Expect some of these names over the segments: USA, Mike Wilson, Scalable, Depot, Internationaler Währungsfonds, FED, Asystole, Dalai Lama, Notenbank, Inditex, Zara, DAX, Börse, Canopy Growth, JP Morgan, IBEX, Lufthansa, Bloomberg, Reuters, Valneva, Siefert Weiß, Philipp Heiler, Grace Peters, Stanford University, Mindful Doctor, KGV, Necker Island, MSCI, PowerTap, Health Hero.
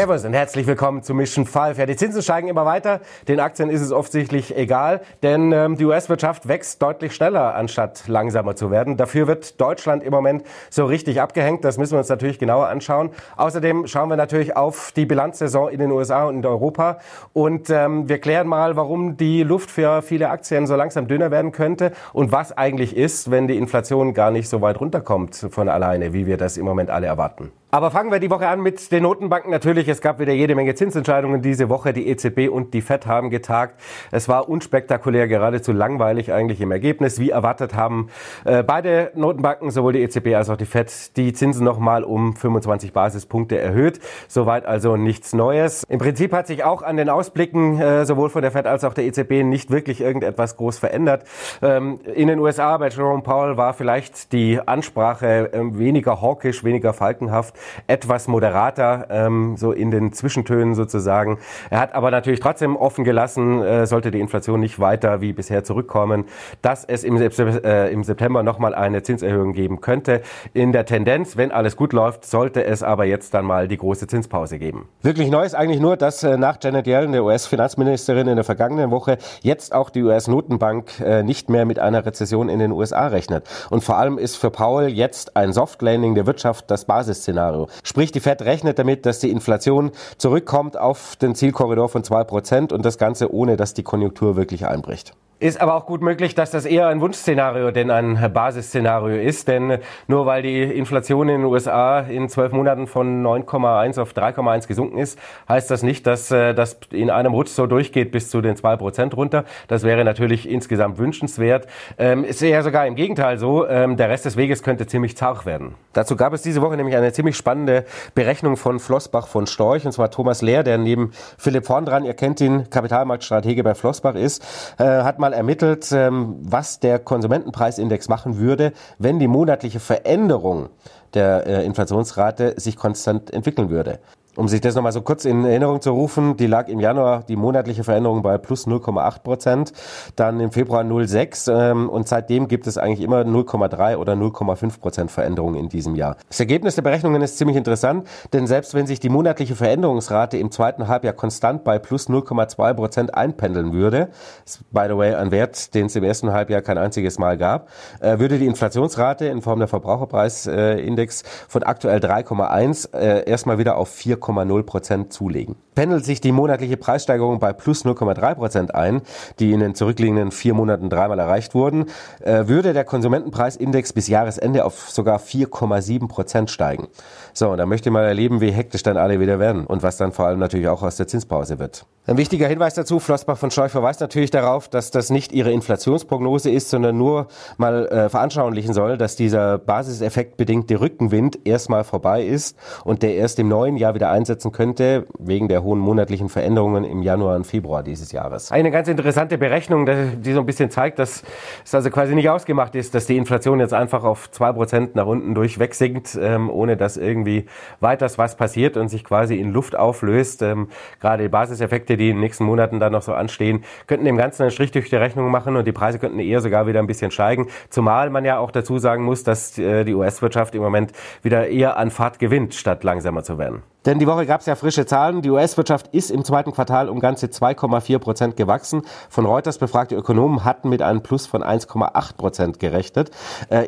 Servus und herzlich willkommen zu Mission 5. Ja, die Zinsen steigen immer weiter. Den Aktien ist es offensichtlich egal, denn die US-Wirtschaft wächst deutlich schneller, anstatt langsamer zu werden. Dafür wird Deutschland im Moment so richtig abgehängt. Das müssen wir uns natürlich genauer anschauen. Außerdem schauen wir natürlich auf die Bilanzsaison in den USA und in Europa. Und wir klären mal, warum die Luft für viele Aktien so langsam dünner werden könnte und was eigentlich ist, wenn die Inflation gar nicht so weit runterkommt von alleine, wie wir das im Moment alle erwarten. Aber fangen wir die Woche an mit den Notenbanken. Natürlich, es gab wieder jede Menge Zinsentscheidungen diese Woche. Die EZB und die FED haben getagt. Es war unspektakulär, geradezu langweilig eigentlich im Ergebnis. Wie erwartet haben beide Notenbanken, sowohl die EZB als auch die FED, die Zinsen nochmal um 25 Basispunkte erhöht. Soweit also nichts Neues. Im Prinzip hat sich auch an den Ausblicken sowohl von der FED als auch der EZB nicht wirklich irgendetwas groß verändert. In den USA bei Jerome Powell war vielleicht die Ansprache weniger hawkisch, weniger falkenhaft, etwas moderater, so in den Zwischentönen sozusagen. Er hat aber natürlich trotzdem offen gelassen, sollte die Inflation nicht weiter wie bisher zurückkommen, dass es im September nochmal eine Zinserhöhung geben könnte. In der Tendenz, wenn alles gut läuft, sollte es aber jetzt dann mal die große Zinspause geben. Wirklich neu ist eigentlich nur, dass nach Janet Yellen, der US-Finanzministerin, in der vergangenen Woche jetzt auch die US-Notenbank nicht mehr mit einer Rezession in den USA rechnet. Und vor allem ist für Powell jetzt ein Soft Landing der Wirtschaft das Basisszenario. Sprich, die FED rechnet damit, dass die Inflation zurückkommt auf den Zielkorridor von 2% und das Ganze ohne, dass die Konjunktur wirklich einbricht. Ist aber auch gut möglich, dass das eher ein Wunschszenario denn ein Basisszenario ist. Denn nur weil die Inflation in den USA in 12 Monaten von 9,1 auf 3,1 gesunken ist, heißt das nicht, dass das in einem Rutsch so durchgeht bis zu den 2% runter. Das wäre natürlich insgesamt wünschenswert. Ist eher sogar im Gegenteil so. Der Rest des Weges könnte ziemlich zart werden. Dazu gab es diese Woche nämlich eine ziemlich spannende Berechnung von Flossbach von Storch. Und zwar Thomas Lehr, der neben Philipp Vorn dran, ihr kennt ihn, Kapitalmarktstratege bei Flossbach ist, hat mal ermittelt, was der Konsumentenpreisindex machen würde, wenn die monatliche Veränderung der Inflationsrate sich konstant entwickeln würde. Um sich das nochmal so kurz in Erinnerung zu rufen, die lag im Januar, die monatliche Veränderung, bei plus 0,8%, dann im Februar 0,6 und seitdem gibt es eigentlich immer 0,3 oder 0,5% Veränderungen in diesem Jahr. Das Ergebnis der Berechnungen ist ziemlich interessant, denn selbst wenn sich die monatliche Veränderungsrate im zweiten Halbjahr konstant bei plus 0,2% einpendeln würde, by the way ein Wert, den es im ersten Halbjahr kein einziges Mal gab, würde die Inflationsrate in Form der Verbraucherpreisindex von aktuell 3,1 erstmal wieder auf 4,0% zulegen. Pendelt sich die monatliche Preissteigerung bei plus 0,3% ein, die in den zurückliegenden 4 Monaten dreimal erreicht wurden, würde der Konsumentenpreisindex bis Jahresende auf sogar 4,7% steigen. So, und da möchte ich mal erleben, wie hektisch dann alle wieder werden und was dann vor allem natürlich auch aus der Zinspause wird. Ein wichtiger Hinweis dazu, Flossbach von Storch verweist natürlich darauf, dass das nicht ihre Inflationsprognose ist, sondern nur mal veranschaulichen soll, dass dieser basiseffektbedingte Rückenwind erstmal vorbei ist und der erst im neuen Jahr wieder einsetzen könnte, wegen der hohen monatlichen Veränderungen im Januar und Februar dieses Jahres. Eine ganz interessante Berechnung, die so ein bisschen zeigt, dass es also quasi nicht ausgemacht ist, dass die Inflation jetzt einfach auf 2% nach unten durchweg sinkt, ohne dass irgendwie weiters was passiert und sich quasi in Luft auflöst. Gerade die Basiseffekte, die in den nächsten Monaten dann noch so anstehen, könnten dem Ganzen einen Strich durch die Rechnung machen und die Preise könnten eher sogar wieder ein bisschen steigen. Zumal man ja auch dazu sagen muss, dass die US-Wirtschaft im Moment wieder eher an Fahrt gewinnt, statt langsamer zu werden. Denn die Woche gab es ja frische Zahlen. Die US-Wirtschaft ist im zweiten Quartal um ganze 2,4% gewachsen. Von Reuters befragte Ökonomen hatten mit einem Plus von 1,8% gerechnet.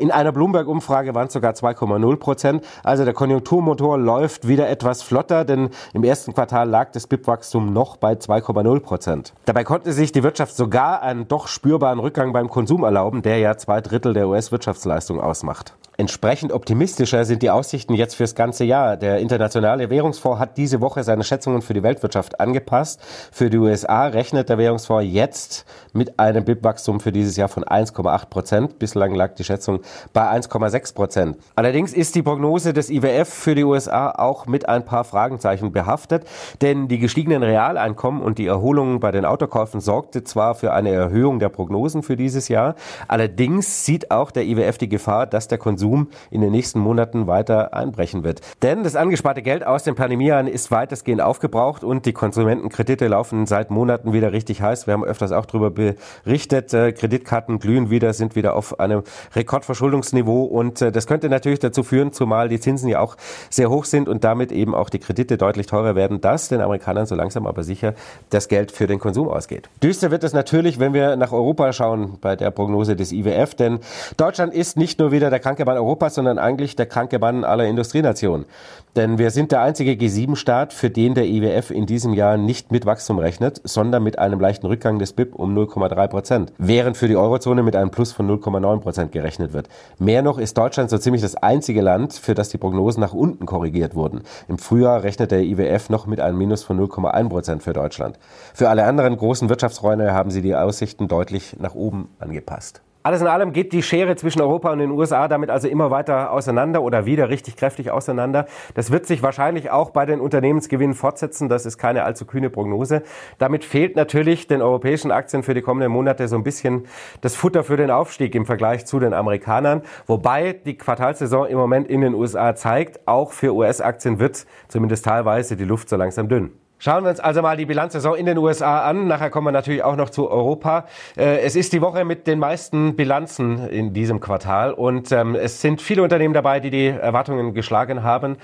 In einer Bloomberg-Umfrage waren es sogar 2,0%. Also der Konjunkturmotor läuft wieder etwas flotter, denn im ersten Quartal lag das BIP-Wachstum noch bei 2,0%. Dabei konnte sich die Wirtschaft sogar einen doch spürbaren Rückgang beim Konsum erlauben, der ja 2/3 der US-Wirtschaftsleistung ausmacht. Entsprechend optimistischer sind die Aussichten jetzt fürs ganze Jahr. Der Internationale Währungsfonds hat diese Woche seine Schätzungen für die Weltwirtschaft angepasst. Für die USA rechnet der Währungsfonds jetzt mit einem BIP-Wachstum für dieses Jahr von 1,8%. Bislang lag die Schätzung bei 1,6%. Allerdings ist die Prognose des IWF für die USA auch mit ein paar Fragezeichen behaftet, denn die gestiegenen Realeinkommen und die Erholung bei den Autokäufen sorgte zwar für eine Erhöhung der Prognosen für dieses Jahr, allerdings sieht auch der IWF die Gefahr, dass der Konsum Konsum in den nächsten Monaten weiter einbrechen wird. Denn das angesparte Geld aus den Pandemiejahren ist weitestgehend aufgebraucht und die Konsumentenkredite laufen seit Monaten wieder richtig heiß. Wir haben öfters auch darüber berichtet. Kreditkarten glühen wieder, sind wieder auf einem Rekordverschuldungsniveau und das könnte natürlich dazu führen, zumal die Zinsen ja auch sehr hoch sind und damit eben auch die Kredite deutlich teurer werden, dass den Amerikanern so langsam aber sicher das Geld für den Konsum ausgeht. Düster wird es natürlich, wenn wir nach Europa schauen bei der Prognose des IWF, denn Deutschland ist nicht nur wieder der kranke Mann Europas, sondern eigentlich der kranke Mann aller Industrienationen. Denn wir sind der einzige G7-Staat, für den der IWF in diesem Jahr nicht mit Wachstum rechnet, sondern mit einem leichten Rückgang des BIP um 0,3%, während für die Eurozone mit einem Plus von 0,9% gerechnet wird. Mehr noch ist Deutschland so ziemlich das einzige Land, für das die Prognosen nach unten korrigiert wurden. Im Frühjahr rechnet der IWF noch mit einem Minus von 0,1% für Deutschland. Für alle anderen großen Wirtschaftsräume haben sie die Aussichten deutlich nach oben angepasst. Alles in allem geht die Schere zwischen Europa und den USA damit also immer weiter auseinander oder wieder richtig kräftig auseinander. Das wird sich wahrscheinlich auch bei den Unternehmensgewinnen fortsetzen. Das ist keine allzu kühne Prognose. Damit fehlt natürlich den europäischen Aktien für die kommenden Monate so ein bisschen das Futter für den Aufstieg im Vergleich zu den Amerikanern. Wobei die Quartalssaison im Moment in den USA zeigt, auch für US-Aktien wird zumindest teilweise die Luft so langsam dünn. Schauen wir uns also mal die Bilanzsaison in den USA an. Nachher kommen wir natürlich auch noch zu Europa. Es ist die Woche mit den meisten Bilanzen in diesem Quartal und es sind viele Unternehmen dabei, die Erwartungen geschlagen haben,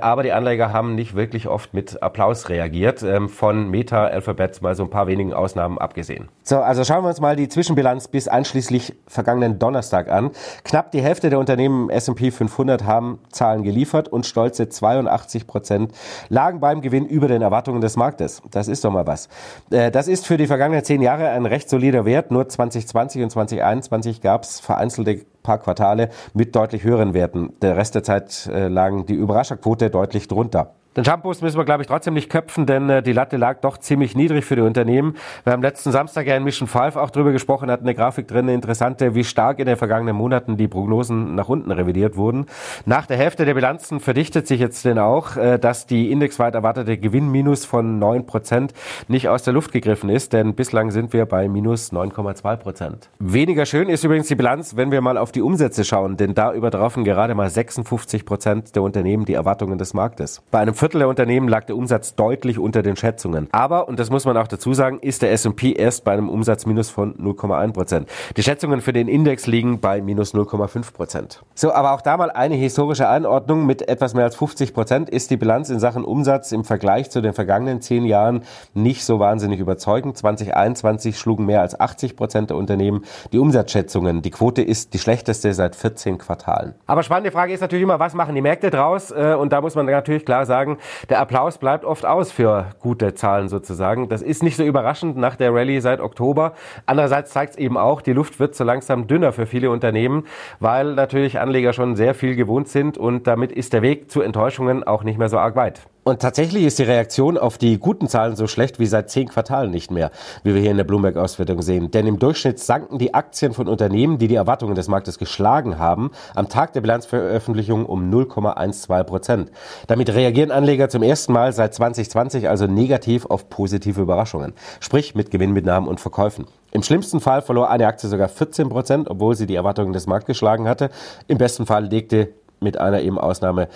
aber die Anleger haben nicht wirklich oft mit Applaus reagiert, von Meta, Alphabet mal so ein paar wenigen Ausnahmen abgesehen. So, also schauen wir uns mal die Zwischenbilanz bis einschließlich vergangenen Donnerstag an. Knapp die Hälfte der Unternehmen S&P 500 haben Zahlen geliefert und stolze 82% lagen beim Gewinn über den Erwartungen des Marktes. Das ist doch mal was. Das ist für die vergangenen 10 Jahre ein recht solider Wert. Nur 2020 und 2021 gab es vereinzelte paar Quartale mit deutlich höheren Werten. Der Rest der Zeit lagen die Überrascherquote deutlich drunter. Den Shampoos müssen wir, glaube ich, trotzdem nicht köpfen, denn die Latte lag doch ziemlich niedrig für die Unternehmen. Wir haben letzten Samstag ja in Mission 5 auch drüber gesprochen, hatten eine Grafik drin, eine interessante, wie stark in den vergangenen Monaten die Prognosen nach unten revidiert wurden. Nach der Hälfte der Bilanzen verdichtet sich jetzt denn auch, dass die indexweit erwartete Gewinnminus von 9% nicht aus der Luft gegriffen ist, denn bislang sind wir bei minus 9,2%. Weniger schön ist übrigens die Bilanz, wenn wir mal auf die Umsätze schauen, denn da übertrafen gerade mal 56% der Unternehmen die Erwartungen des Marktes. Bei einem Viertel der Unternehmen lag der Umsatz deutlich unter den Schätzungen. Aber, und das muss man auch dazu sagen, ist der S&P erst bei einem Umsatzminus von 0,1%. Die Schätzungen für den Index liegen bei minus 0,5%. So, aber auch da mal eine historische Einordnung. Mit etwas mehr als 50% ist die Bilanz in Sachen Umsatz im Vergleich zu den vergangenen 10 Jahren nicht so wahnsinnig überzeugend. 2021 schlugen mehr als 80% der Unternehmen die Umsatzschätzungen. Die Quote ist die schlechteste seit 14 Quartalen. Aber spannende Frage ist natürlich immer, was machen die Märkte draus? Und da muss man natürlich klar sagen, der Applaus bleibt oft aus für gute Zahlen sozusagen. Das ist nicht so überraschend nach der Rallye seit Oktober. Andererseits zeigt es eben auch, die Luft wird so langsam dünner für viele Unternehmen, weil natürlich Anleger schon sehr viel gewohnt sind und damit ist der Weg zu Enttäuschungen auch nicht mehr so arg weit. Und tatsächlich ist die Reaktion auf die guten Zahlen so schlecht wie seit 10 Quartalen nicht mehr, wie wir hier in der Bloomberg-Auswertung sehen. Denn im Durchschnitt sanken die Aktien von Unternehmen, die die Erwartungen des Marktes geschlagen haben, am Tag der Bilanzveröffentlichung um 0,12%. Damit reagieren Anleger zum ersten Mal seit 2020 also negativ auf positive Überraschungen, sprich mit Gewinnmitnahmen und Verkäufen. Im schlimmsten Fall verlor eine Aktie sogar 14%, obwohl sie die Erwartungen des Marktes geschlagen hatte. Im besten Fall legte mit einer eben Ausnahme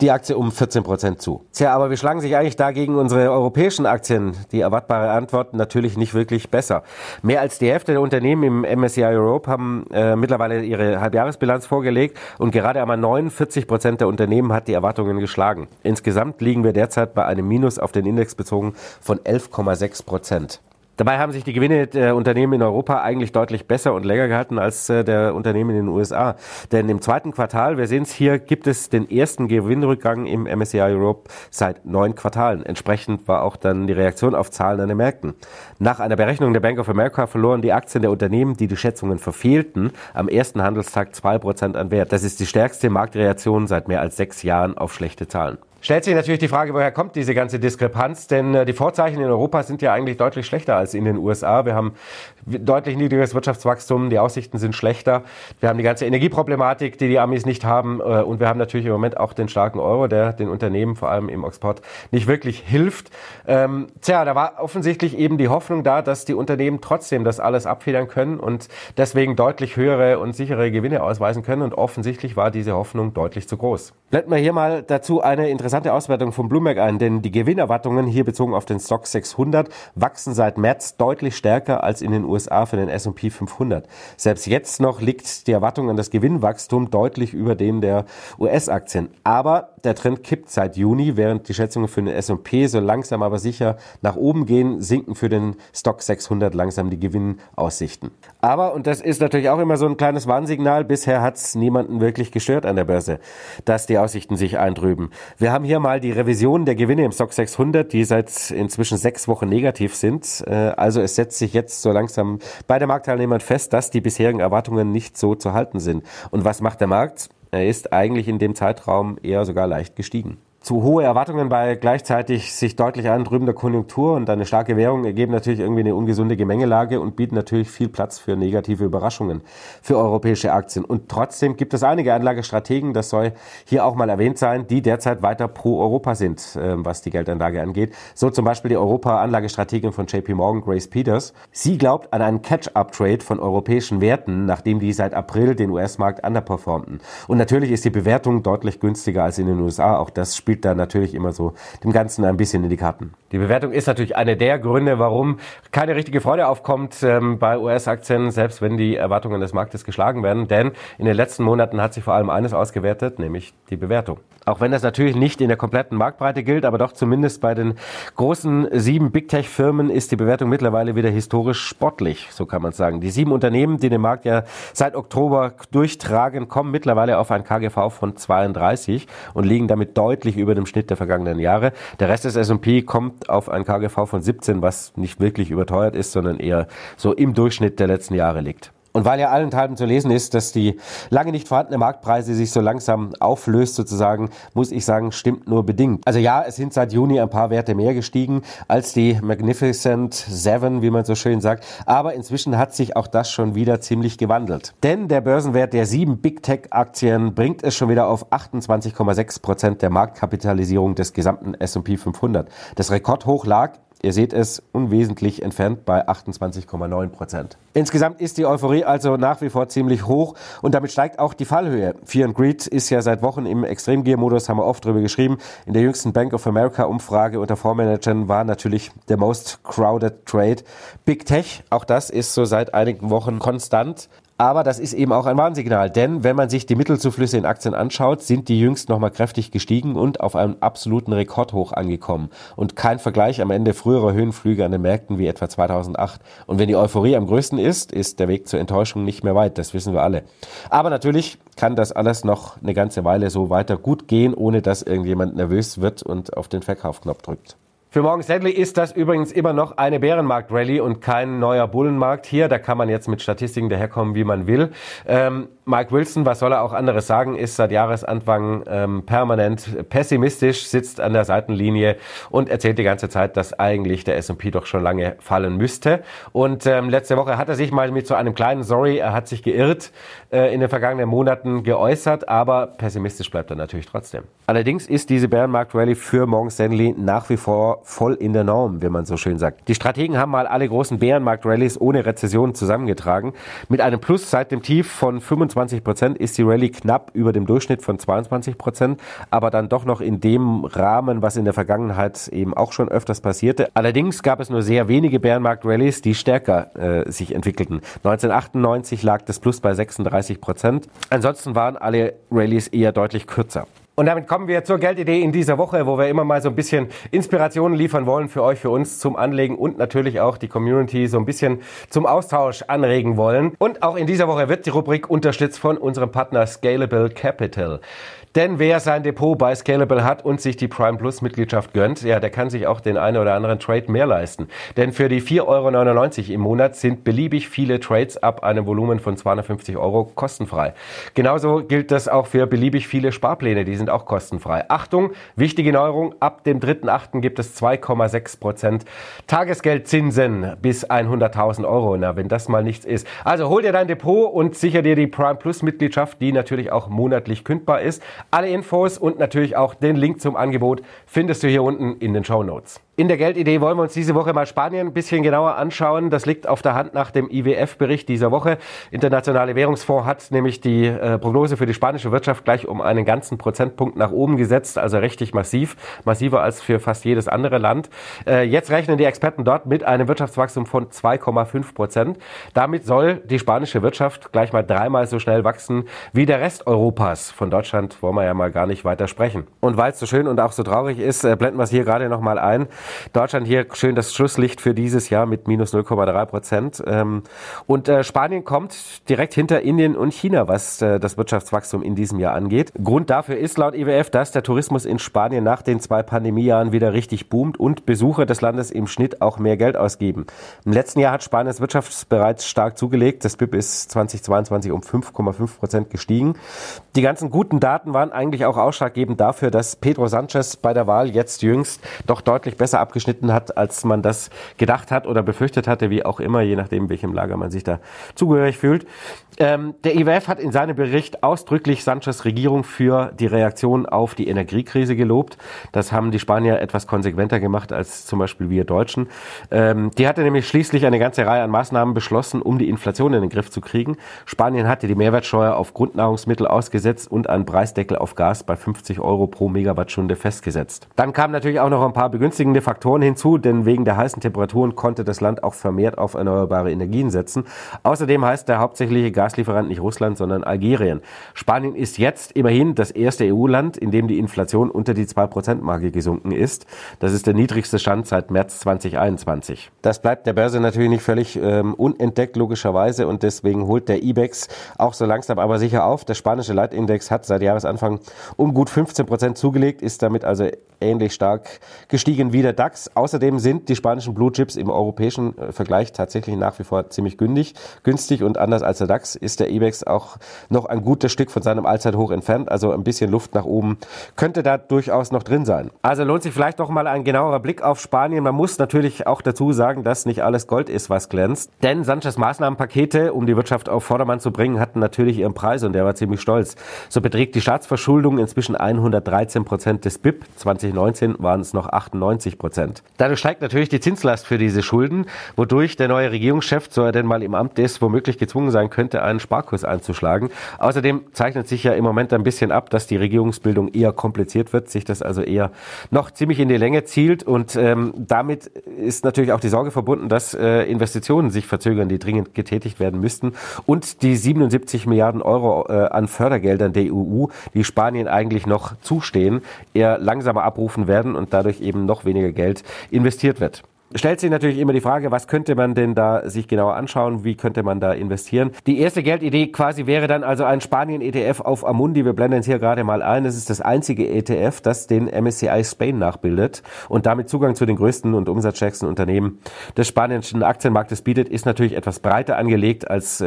die Aktie um 14% zu. Tja, aber wie schlagen sich eigentlich dagegen unsere europäischen Aktien? Die erwartbare Antwort natürlich nicht wirklich besser. Mehr als die Hälfte der Unternehmen im MSCI Europe haben mittlerweile ihre Halbjahresbilanz vorgelegt und gerade einmal 49% der Unternehmen hat die Erwartungen geschlagen. Insgesamt liegen wir derzeit bei einem Minus auf den Index bezogen von 11,6%. Dabei haben sich die Gewinne der Unternehmen in Europa eigentlich deutlich besser und länger gehalten als der Unternehmen in den USA. Denn im zweiten Quartal, wir sehen es hier, gibt es den ersten Gewinnrückgang im MSCI Europe seit 9 Quartalen. Entsprechend war auch dann die Reaktion auf Zahlen an den Märkten. Nach einer Berechnung der Bank of America verloren die Aktien der Unternehmen, die die Schätzungen verfehlten, am ersten Handelstag 2% an Wert. Das ist die stärkste Marktreaktion seit mehr als 6 Jahren auf schlechte Zahlen. Stellt sich natürlich die Frage, woher kommt diese ganze Diskrepanz? Denn die Vorzeichen in Europa sind ja eigentlich deutlich schlechter als in den USA. Wir haben deutlich niedrigeres Wirtschaftswachstum, die Aussichten sind schlechter. Wir haben die ganze Energieproblematik, die die Amis nicht haben. Und wir haben natürlich im Moment auch den starken Euro, der den Unternehmen, vor allem im Export, nicht wirklich hilft. Tja, da war offensichtlich eben die Hoffnung da, dass die Unternehmen trotzdem das alles abfedern können und deswegen deutlich höhere und sichere Gewinne ausweisen können. Und offensichtlich war diese Hoffnung deutlich zu groß. Blenden wir hier mal dazu eine interessante Auswertung von Bloomberg ein, denn die Gewinnerwartungen hier bezogen auf den Stock 600 wachsen seit März deutlich stärker als in den USA für den S&P 500. Selbst jetzt noch liegt die Erwartung an das Gewinnwachstum deutlich über dem der US-Aktien. Aber der Trend kippt seit Juni, während die Schätzungen für den S&P so langsam aber sicher nach oben gehen, sinken für den Stock 600 langsam die Gewinnaussichten. Aber, und das ist natürlich auch immer so ein kleines Warnsignal, bisher hat es niemanden wirklich gestört an der Börse, dass die Aussichten sich eintrüben. Wir haben hier mal die Revision der Gewinne im Stock 600, die seit inzwischen 6 Wochen negativ sind. Also es setzt sich jetzt so langsam bei den Marktteilnehmern fest, dass die bisherigen Erwartungen nicht so zu halten sind. Und was macht der Markt? Er ist eigentlich in dem Zeitraum eher sogar leicht gestiegen. Zu hohe Erwartungen bei gleichzeitig sich deutlich antrübender Konjunktur und eine starke Währung ergeben natürlich irgendwie eine ungesunde Gemengelage und bieten natürlich viel Platz für negative Überraschungen für europäische Aktien. Und trotzdem gibt es einige Anlagestrategen, das soll hier auch mal erwähnt sein, die derzeit weiter pro Europa sind, was die Geldanlage angeht. So zum Beispiel die Europa-Anlagestrategin von JP Morgan, Grace Peters. Sie glaubt an einen Catch-up-Trade von europäischen Werten, nachdem die seit April den US-Markt underperformten. Und natürlich ist die Bewertung deutlich günstiger als in den USA. Auch das spielt da natürlich immer so dem Ganzen ein bisschen in die Karten. Die Bewertung ist natürlich einer der Gründe, warum keine richtige Freude aufkommt bei US-Aktien, selbst wenn die Erwartungen des Marktes geschlagen werden. Denn in den letzten Monaten hat sich vor allem eines ausgewertet, nämlich die Bewertung. Auch wenn das natürlich nicht in der kompletten Marktbreite gilt, aber doch zumindest bei den großen 7 Big-Tech-Firmen ist die Bewertung mittlerweile wieder historisch sportlich, so kann man sagen. Die 7 Unternehmen, die den Markt ja seit Oktober durchtragen, kommen mittlerweile auf ein KGV von 32 und liegen damit deutlich über dem Schnitt der vergangenen Jahre. Der Rest des S&P kommt auf ein KGV von 17, was nicht wirklich überteuert ist, sondern eher so im Durchschnitt der letzten Jahre liegt. Und weil ja allenthalben zu lesen ist, dass die lange nicht vorhandene Marktpreise sich so langsam auflöst sozusagen, muss ich sagen, stimmt nur bedingt. Also ja, es sind seit Juni ein paar Werte mehr gestiegen als die Magnificent Seven, wie man so schön sagt. Aber inzwischen hat sich auch das schon wieder ziemlich gewandelt. Denn der Börsenwert der 7 Big-Tech-Aktien bringt es schon wieder auf 28,6% der Marktkapitalisierung des gesamten S&P 500. Das Rekordhoch lag, ihr seht es, unwesentlich entfernt bei 28,9%. Insgesamt ist die Euphorie also nach wie vor ziemlich hoch und damit steigt auch die Fallhöhe. Fear and Greed ist ja seit Wochen im Extremgier-Modus, haben wir oft drüber geschrieben. In der jüngsten Bank of America-Umfrage unter Fondsmanagern war natürlich der most crowded trade Big Tech. Auch das ist so seit einigen Wochen konstant. Aber das ist eben auch ein Warnsignal, denn wenn man sich die Mittelzuflüsse in Aktien anschaut, sind die jüngst nochmal kräftig gestiegen und auf einem absoluten Rekordhoch angekommen. Und kein Vergleich am Ende früherer Höhenflüge an den Märkten wie etwa 2008. Und wenn die Euphorie am größten ist, ist der Weg zur Enttäuschung nicht mehr weit, das wissen wir alle. Aber natürlich kann das alles noch eine ganze Weile so weiter gut gehen, ohne dass irgendjemand nervös wird und auf den Verkaufsknopf drückt. Für Morgan Stanley ist das übrigens immer noch eine Bärenmarkt-Rallye und kein neuer Bullenmarkt hier. Da kann man jetzt mit Statistiken daherkommen, wie man will. Mike Wilson, was soll er auch anderes sagen, ist seit Jahresanfang permanent pessimistisch, sitzt an der Seitenlinie und erzählt die ganze Zeit, dass eigentlich der S&P doch schon lange fallen müsste. Und letzte Woche hat er sich mal mit so einem kleinen Sorry, er hat sich geirrt, in den vergangenen Monaten geäußert, aber pessimistisch bleibt er natürlich trotzdem. Allerdings ist diese Bärenmarkt-Rallye für Morgan Stanley nach wie vor voll in der Norm, wenn man so schön sagt. Die Strategen haben mal alle großen Bärenmarkt-Rallies ohne Rezession zusammengetragen. Mit einem Plus seit dem Tief von 25% ist die Rallye knapp über dem Durchschnitt von 22%, aber dann doch noch in dem Rahmen, was in der Vergangenheit eben auch schon öfters passierte. Allerdings gab es nur sehr wenige Bärenmarkt-Rallies, die stärker sich entwickelten. 1998 lag das Plus bei 36%. Ansonsten waren alle Rallies eher deutlich kürzer. Und damit kommen wir zur Geldidee in dieser Woche, wo wir immer mal so ein bisschen Inspirationen liefern wollen für euch, für uns zum Anlegen und natürlich auch die Community so ein bisschen zum Austausch anregen wollen. Und auch in dieser Woche wird die Rubrik unterstützt von unserem Partner Scalable Capital. Denn wer sein Depot bei Scalable hat und sich die Prime Plus Mitgliedschaft gönnt, ja, der kann sich auch den einen oder anderen Trade mehr leisten. Denn für die 4,99 € im Monat sind beliebig viele Trades ab einem Volumen von 250 € kostenfrei. Genauso gilt das auch für beliebig viele Sparpläne, die sind auch kostenfrei. Achtung, wichtige Neuerung, ab dem 3.8. gibt es 2,6% Tagesgeldzinsen bis 100.000 Euro. Na, wenn das mal nichts ist. Also hol dir dein Depot und sicher dir die Prime Plus Mitgliedschaft, die natürlich auch monatlich kündbar ist. Alle Infos und natürlich auch den Link zum Angebot findest du hier unten in den Shownotes. In der Geldidee wollen wir uns diese Woche mal Spanien ein bisschen genauer anschauen. Das liegt auf der Hand nach dem IWF-Bericht dieser Woche. Internationaler Währungsfonds hat nämlich die Prognose für die spanische Wirtschaft gleich um einen ganzen Prozentpunkt nach oben gesetzt, also richtig massiv, massiver als für fast jedes andere Land. Jetzt rechnen die Experten dort mit einem Wirtschaftswachstum von 2,5%. Damit soll die spanische Wirtschaft gleich mal dreimal so schnell wachsen wie der Rest Europas. Von Deutschland wollen wir ja mal gar nicht weiter sprechen. Und weil es so schön und auch so traurig ist, blenden wir es hier gerade nochmal ein. Deutschland hier schön das Schlusslicht für dieses Jahr mit minus 0,3%. Und Spanien kommt direkt hinter Indien und China, was das Wirtschaftswachstum in diesem Jahr angeht. Grund dafür ist laut IWF, dass der Tourismus in Spanien nach den 2 Pandemiejahren wieder richtig boomt und Besucher des Landes im Schnitt auch mehr Geld ausgeben. Im letzten Jahr hat Spaniens Wirtschaft bereits stark zugelegt. Das BIP ist 2022 um 5,5% gestiegen. Die ganzen guten Daten waren eigentlich auch ausschlaggebend dafür, dass Pedro Sanchez bei der Wahl jetzt jüngst doch deutlich besser abgeschnitten hat, als man das gedacht hat oder befürchtet hatte, wie auch immer, je nachdem, welchem Lager man sich da zugehörig fühlt. Der IWF hat in seinem Bericht ausdrücklich Sanchez' Regierung für die Reaktion auf die Energiekrise gelobt. Das haben die Spanier etwas konsequenter gemacht als zum Beispiel wir Deutschen. Die hatte nämlich schließlich eine ganze Reihe an Maßnahmen beschlossen, um die Inflation in den Griff zu kriegen. Spanien hatte die Mehrwertsteuer auf Grundnahrungsmittel ausgesetzt und einen Preisdeckel auf Gas bei 50 Euro pro Megawattstunde festgesetzt. Dann kamen natürlich auch noch ein paar begünstigende Faktoren hinzu, denn wegen der heißen Temperaturen konnte das Land auch vermehrt auf erneuerbare Energien setzen. Außerdem heißt der hauptsächliche Gaslieferant nicht Russland, sondern Algerien. Spanien ist jetzt immerhin das erste EU-Land, in dem die Inflation unter die 2%-Marke gesunken ist. Das ist der niedrigste Stand seit März 2021. Das bleibt der Börse natürlich nicht völlig unentdeckt, logischerweise, und deswegen holt der IBEX auch so langsam aber sicher auf. Der spanische Leitindex hat seit Jahresanfang um gut 15% zugelegt, ist damit also ähnlich stark gestiegen wie der DAX. Außerdem sind die spanischen Blue Chips im europäischen Vergleich tatsächlich nach wie vor ziemlich günstig und anders als der DAX ist der IBEX auch noch ein gutes Stück von seinem Allzeithoch entfernt, also ein bisschen Luft nach oben könnte da durchaus noch drin sein. Also lohnt sich vielleicht doch mal ein genauerer Blick auf Spanien. Man muss natürlich auch dazu sagen, dass nicht alles Gold ist, was glänzt, denn Sanchez' Maßnahmenpakete, um die Wirtschaft auf Vordermann zu bringen, hatten natürlich ihren Preis und der war ziemlich stolz. So beträgt die Staatsverschuldung inzwischen 113% des BIP, 2019 waren es noch 98%. Dadurch steigt natürlich die Zinslast für diese Schulden, wodurch der neue Regierungschef, so er denn mal im Amt ist, womöglich gezwungen sein könnte, einen Sparkurs einzuschlagen. Außerdem zeichnet sich ja im Moment ein bisschen ab, dass die Regierungsbildung eher kompliziert wird, sich das also eher noch ziemlich in die Länge zielt und damit ist natürlich auch die Sorge verbunden, dass Investitionen sich verzögern, die dringend getätigt werden müssten und die 77 Milliarden Euro an Fördergeldern der EU, die Spanien eigentlich noch zustehen, eher langsamer abrufen werden und dadurch eben noch weniger Geld investiert wird. Stellt sich natürlich immer die Frage, was könnte man denn da sich genauer anschauen, wie könnte man da investieren. Die erste Geldidee quasi wäre dann also ein Spanien-ETF auf Amundi. Wir blenden es hier gerade mal ein. Es ist das einzige ETF, das den MSCI Spain nachbildet und damit Zugang zu den größten und umsatzstärksten Unternehmen des spanischen Aktienmarktes bietet, ist natürlich etwas breiter angelegt als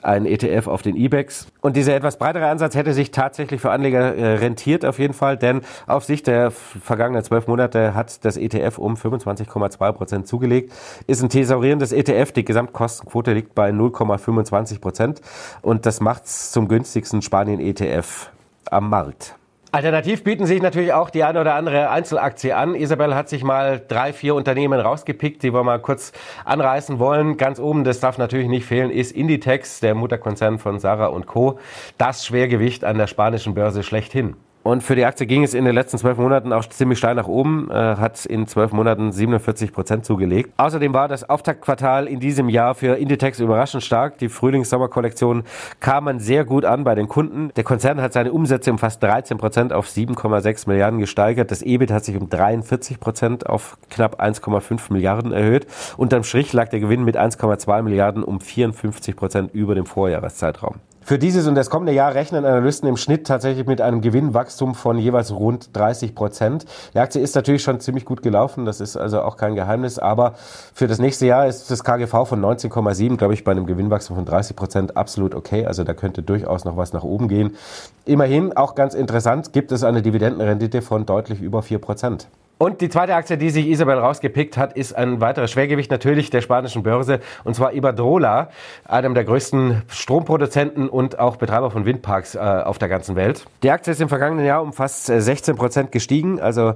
ein ETF auf den IBEX. Und dieser etwas breitere Ansatz hätte sich tatsächlich für Anleger rentiert auf jeden Fall, denn auf Sicht der vergangenen 12 Monate hat das ETF um 25,2% zugelegt. Ist ein thesaurierendes ETF, die Gesamtkostenquote liegt bei 0,25% und das macht es zum günstigsten Spanien-ETF am Markt. Alternativ bieten sich natürlich auch die eine oder andere Einzelaktie an. Isabel hat sich mal 3-4 Unternehmen rausgepickt, die wir mal kurz anreißen wollen. Ganz oben, das darf natürlich nicht fehlen, ist Inditex, der Mutterkonzern von Zara & Co. Das Schwergewicht an der spanischen Börse schlechthin. Und für die Aktie ging es in den letzten 12 Monaten auch ziemlich steil nach oben, hat in 12 Monaten 47% zugelegt. Außerdem war das Auftaktquartal in diesem Jahr für Inditex überraschend stark. Die Frühlings-Sommer-Kollektion kam man sehr gut an bei den Kunden. Der Konzern hat seine Umsätze um fast 13% auf 7,6 Milliarden gesteigert. Das EBIT hat sich um 43% auf knapp 1,5 Milliarden erhöht. Unterm Strich lag der Gewinn mit 1,2 Milliarden um 54% über dem Vorjahreszeitraum. Für dieses und das kommende Jahr rechnen Analysten im Schnitt tatsächlich mit einem Gewinnwachstum von jeweils rund 30%. Die Aktie ist natürlich schon ziemlich gut gelaufen, das ist also auch kein Geheimnis, aber für das nächste Jahr ist das KGV von 19,7, glaube ich, bei einem Gewinnwachstum von 30% absolut okay, also da könnte durchaus noch was nach oben gehen. Immerhin, auch ganz interessant, gibt es eine Dividendenrendite von deutlich über 4%. Und die zweite Aktie, die sich Isabel rausgepickt hat, ist ein weiteres Schwergewicht natürlich der spanischen Börse, und zwar Iberdrola, einem der größten Stromproduzenten und auch Betreiber von Windparks auf der ganzen Welt. Die Aktie ist im vergangenen Jahr um fast 16% gestiegen, also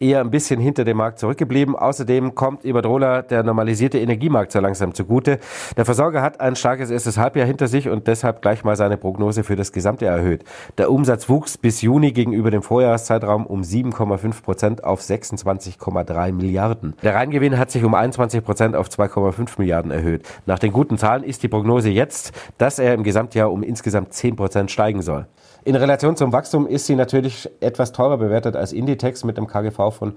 eher ein bisschen hinter dem Markt zurückgeblieben. Außerdem kommt Iberdrola der normalisierte Energiemarkt so langsam zugute. Der Versorger hat ein starkes erstes Halbjahr hinter sich und deshalb gleich mal seine Prognose für das Gesamtjahr erhöht. Der Umsatz wuchs bis Juni gegenüber dem Vorjahreszeitraum um 7,5% auf 26,3 Milliarden. Der Reingewinn hat sich um 21% auf 2,5 Milliarden erhöht. Nach den guten Zahlen ist die Prognose jetzt, dass er im Gesamtjahr um insgesamt 10% steigen soll. In Relation zum Wachstum ist sie natürlich etwas teurer bewertet als Inditex mit einem KGV von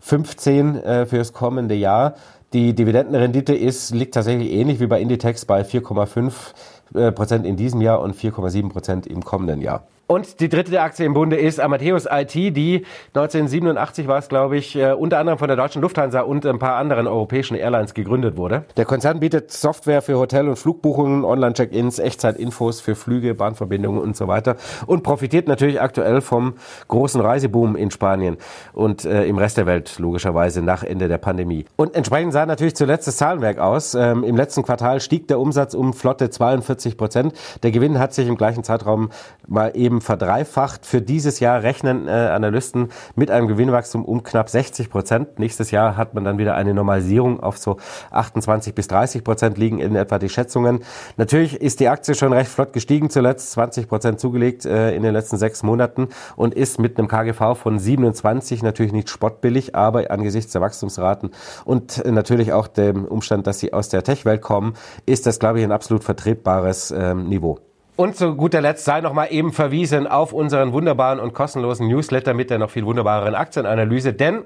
15 fürs kommende Jahr. Die Dividendenrendite liegt tatsächlich ähnlich wie bei Inditex bei 4,5% in diesem Jahr und 4,7% im kommenden Jahr. Und die dritte Aktie im Bunde ist Amadeus IT, die 1987 war es, glaube ich, unter anderem von der deutschen Lufthansa und ein paar anderen europäischen Airlines gegründet wurde. Der Konzern bietet Software für Hotel- und Flugbuchungen, Online-Check-Ins, Echtzeitinfos für Flüge, Bahnverbindungen und so weiter und profitiert natürlich aktuell vom großen Reiseboom in Spanien und im Rest der Welt logischerweise nach Ende der Pandemie. Und entsprechend sah natürlich zuletzt das Zahlenwerk aus. Im letzten Quartal stieg der Umsatz um flotte 42%. Der Gewinn hat sich im gleichen Zeitraum mal eben verdreifacht. Für dieses Jahr rechnen Analysten mit einem Gewinnwachstum um knapp 60%. Nächstes Jahr hat man dann wieder eine Normalisierung auf so 28-30% liegen in etwa die Schätzungen. Natürlich ist die Aktie schon recht flott gestiegen, zuletzt 20% zugelegt in den letzten 6 Monaten und ist mit einem KGV von 27 natürlich nicht spottbillig, aber angesichts der Wachstumsraten und natürlich auch dem Umstand, dass sie aus der Tech-Welt kommen, ist das, glaube ich, ein absolut vertretbares Niveau. Und zu guter Letzt sei nochmal eben verwiesen auf unseren wunderbaren und kostenlosen Newsletter mit der noch viel wunderbareren Aktienanalyse, denn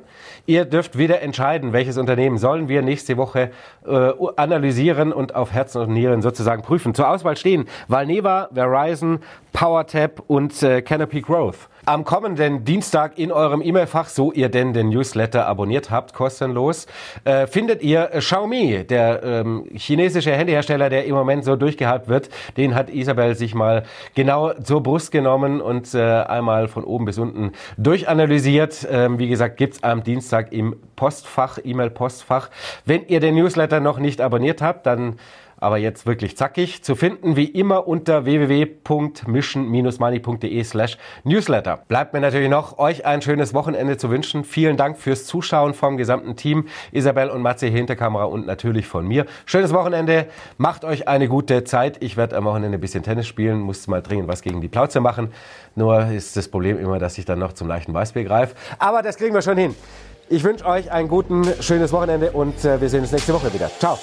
ihr dürft wieder entscheiden, welches Unternehmen sollen wir nächste Woche analysieren und auf Herz und Nieren sozusagen prüfen. Zur Auswahl stehen Valneva, Verizon, PowerTap und Canopy Growth. Am kommenden Dienstag in eurem E-Mail-Fach, so ihr denn den Newsletter abonniert habt, kostenlos, findet ihr Xiaomi, der chinesische Handyhersteller, der im Moment so durchgehypt wird. Den hat Isabel sich mal genau zur Brust genommen und einmal von oben bis unten durchanalysiert. Wie gesagt, gibt's am Dienstag im Postfach, E-Mail-Postfach. Wenn ihr den Newsletter noch nicht abonniert habt, dann aber jetzt wirklich zackig, zu finden wie immer unter www.mission-money.de/newsletter. Bleibt mir natürlich noch, euch ein schönes Wochenende zu wünschen. Vielen Dank fürs Zuschauen vom gesamten Team, Isabel und Matze hinter Kamera und natürlich von mir. Schönes Wochenende, macht euch eine gute Zeit. Ich werde am Wochenende ein bisschen Tennis spielen, muss mal dringend was gegen die Plauze machen. Nur ist das Problem immer, dass ich dann noch zum leichten Weißbier greife. Aber das kriegen wir schon hin. Ich wünsche euch ein schönes Wochenende und wir sehen uns nächste Woche wieder. Ciao.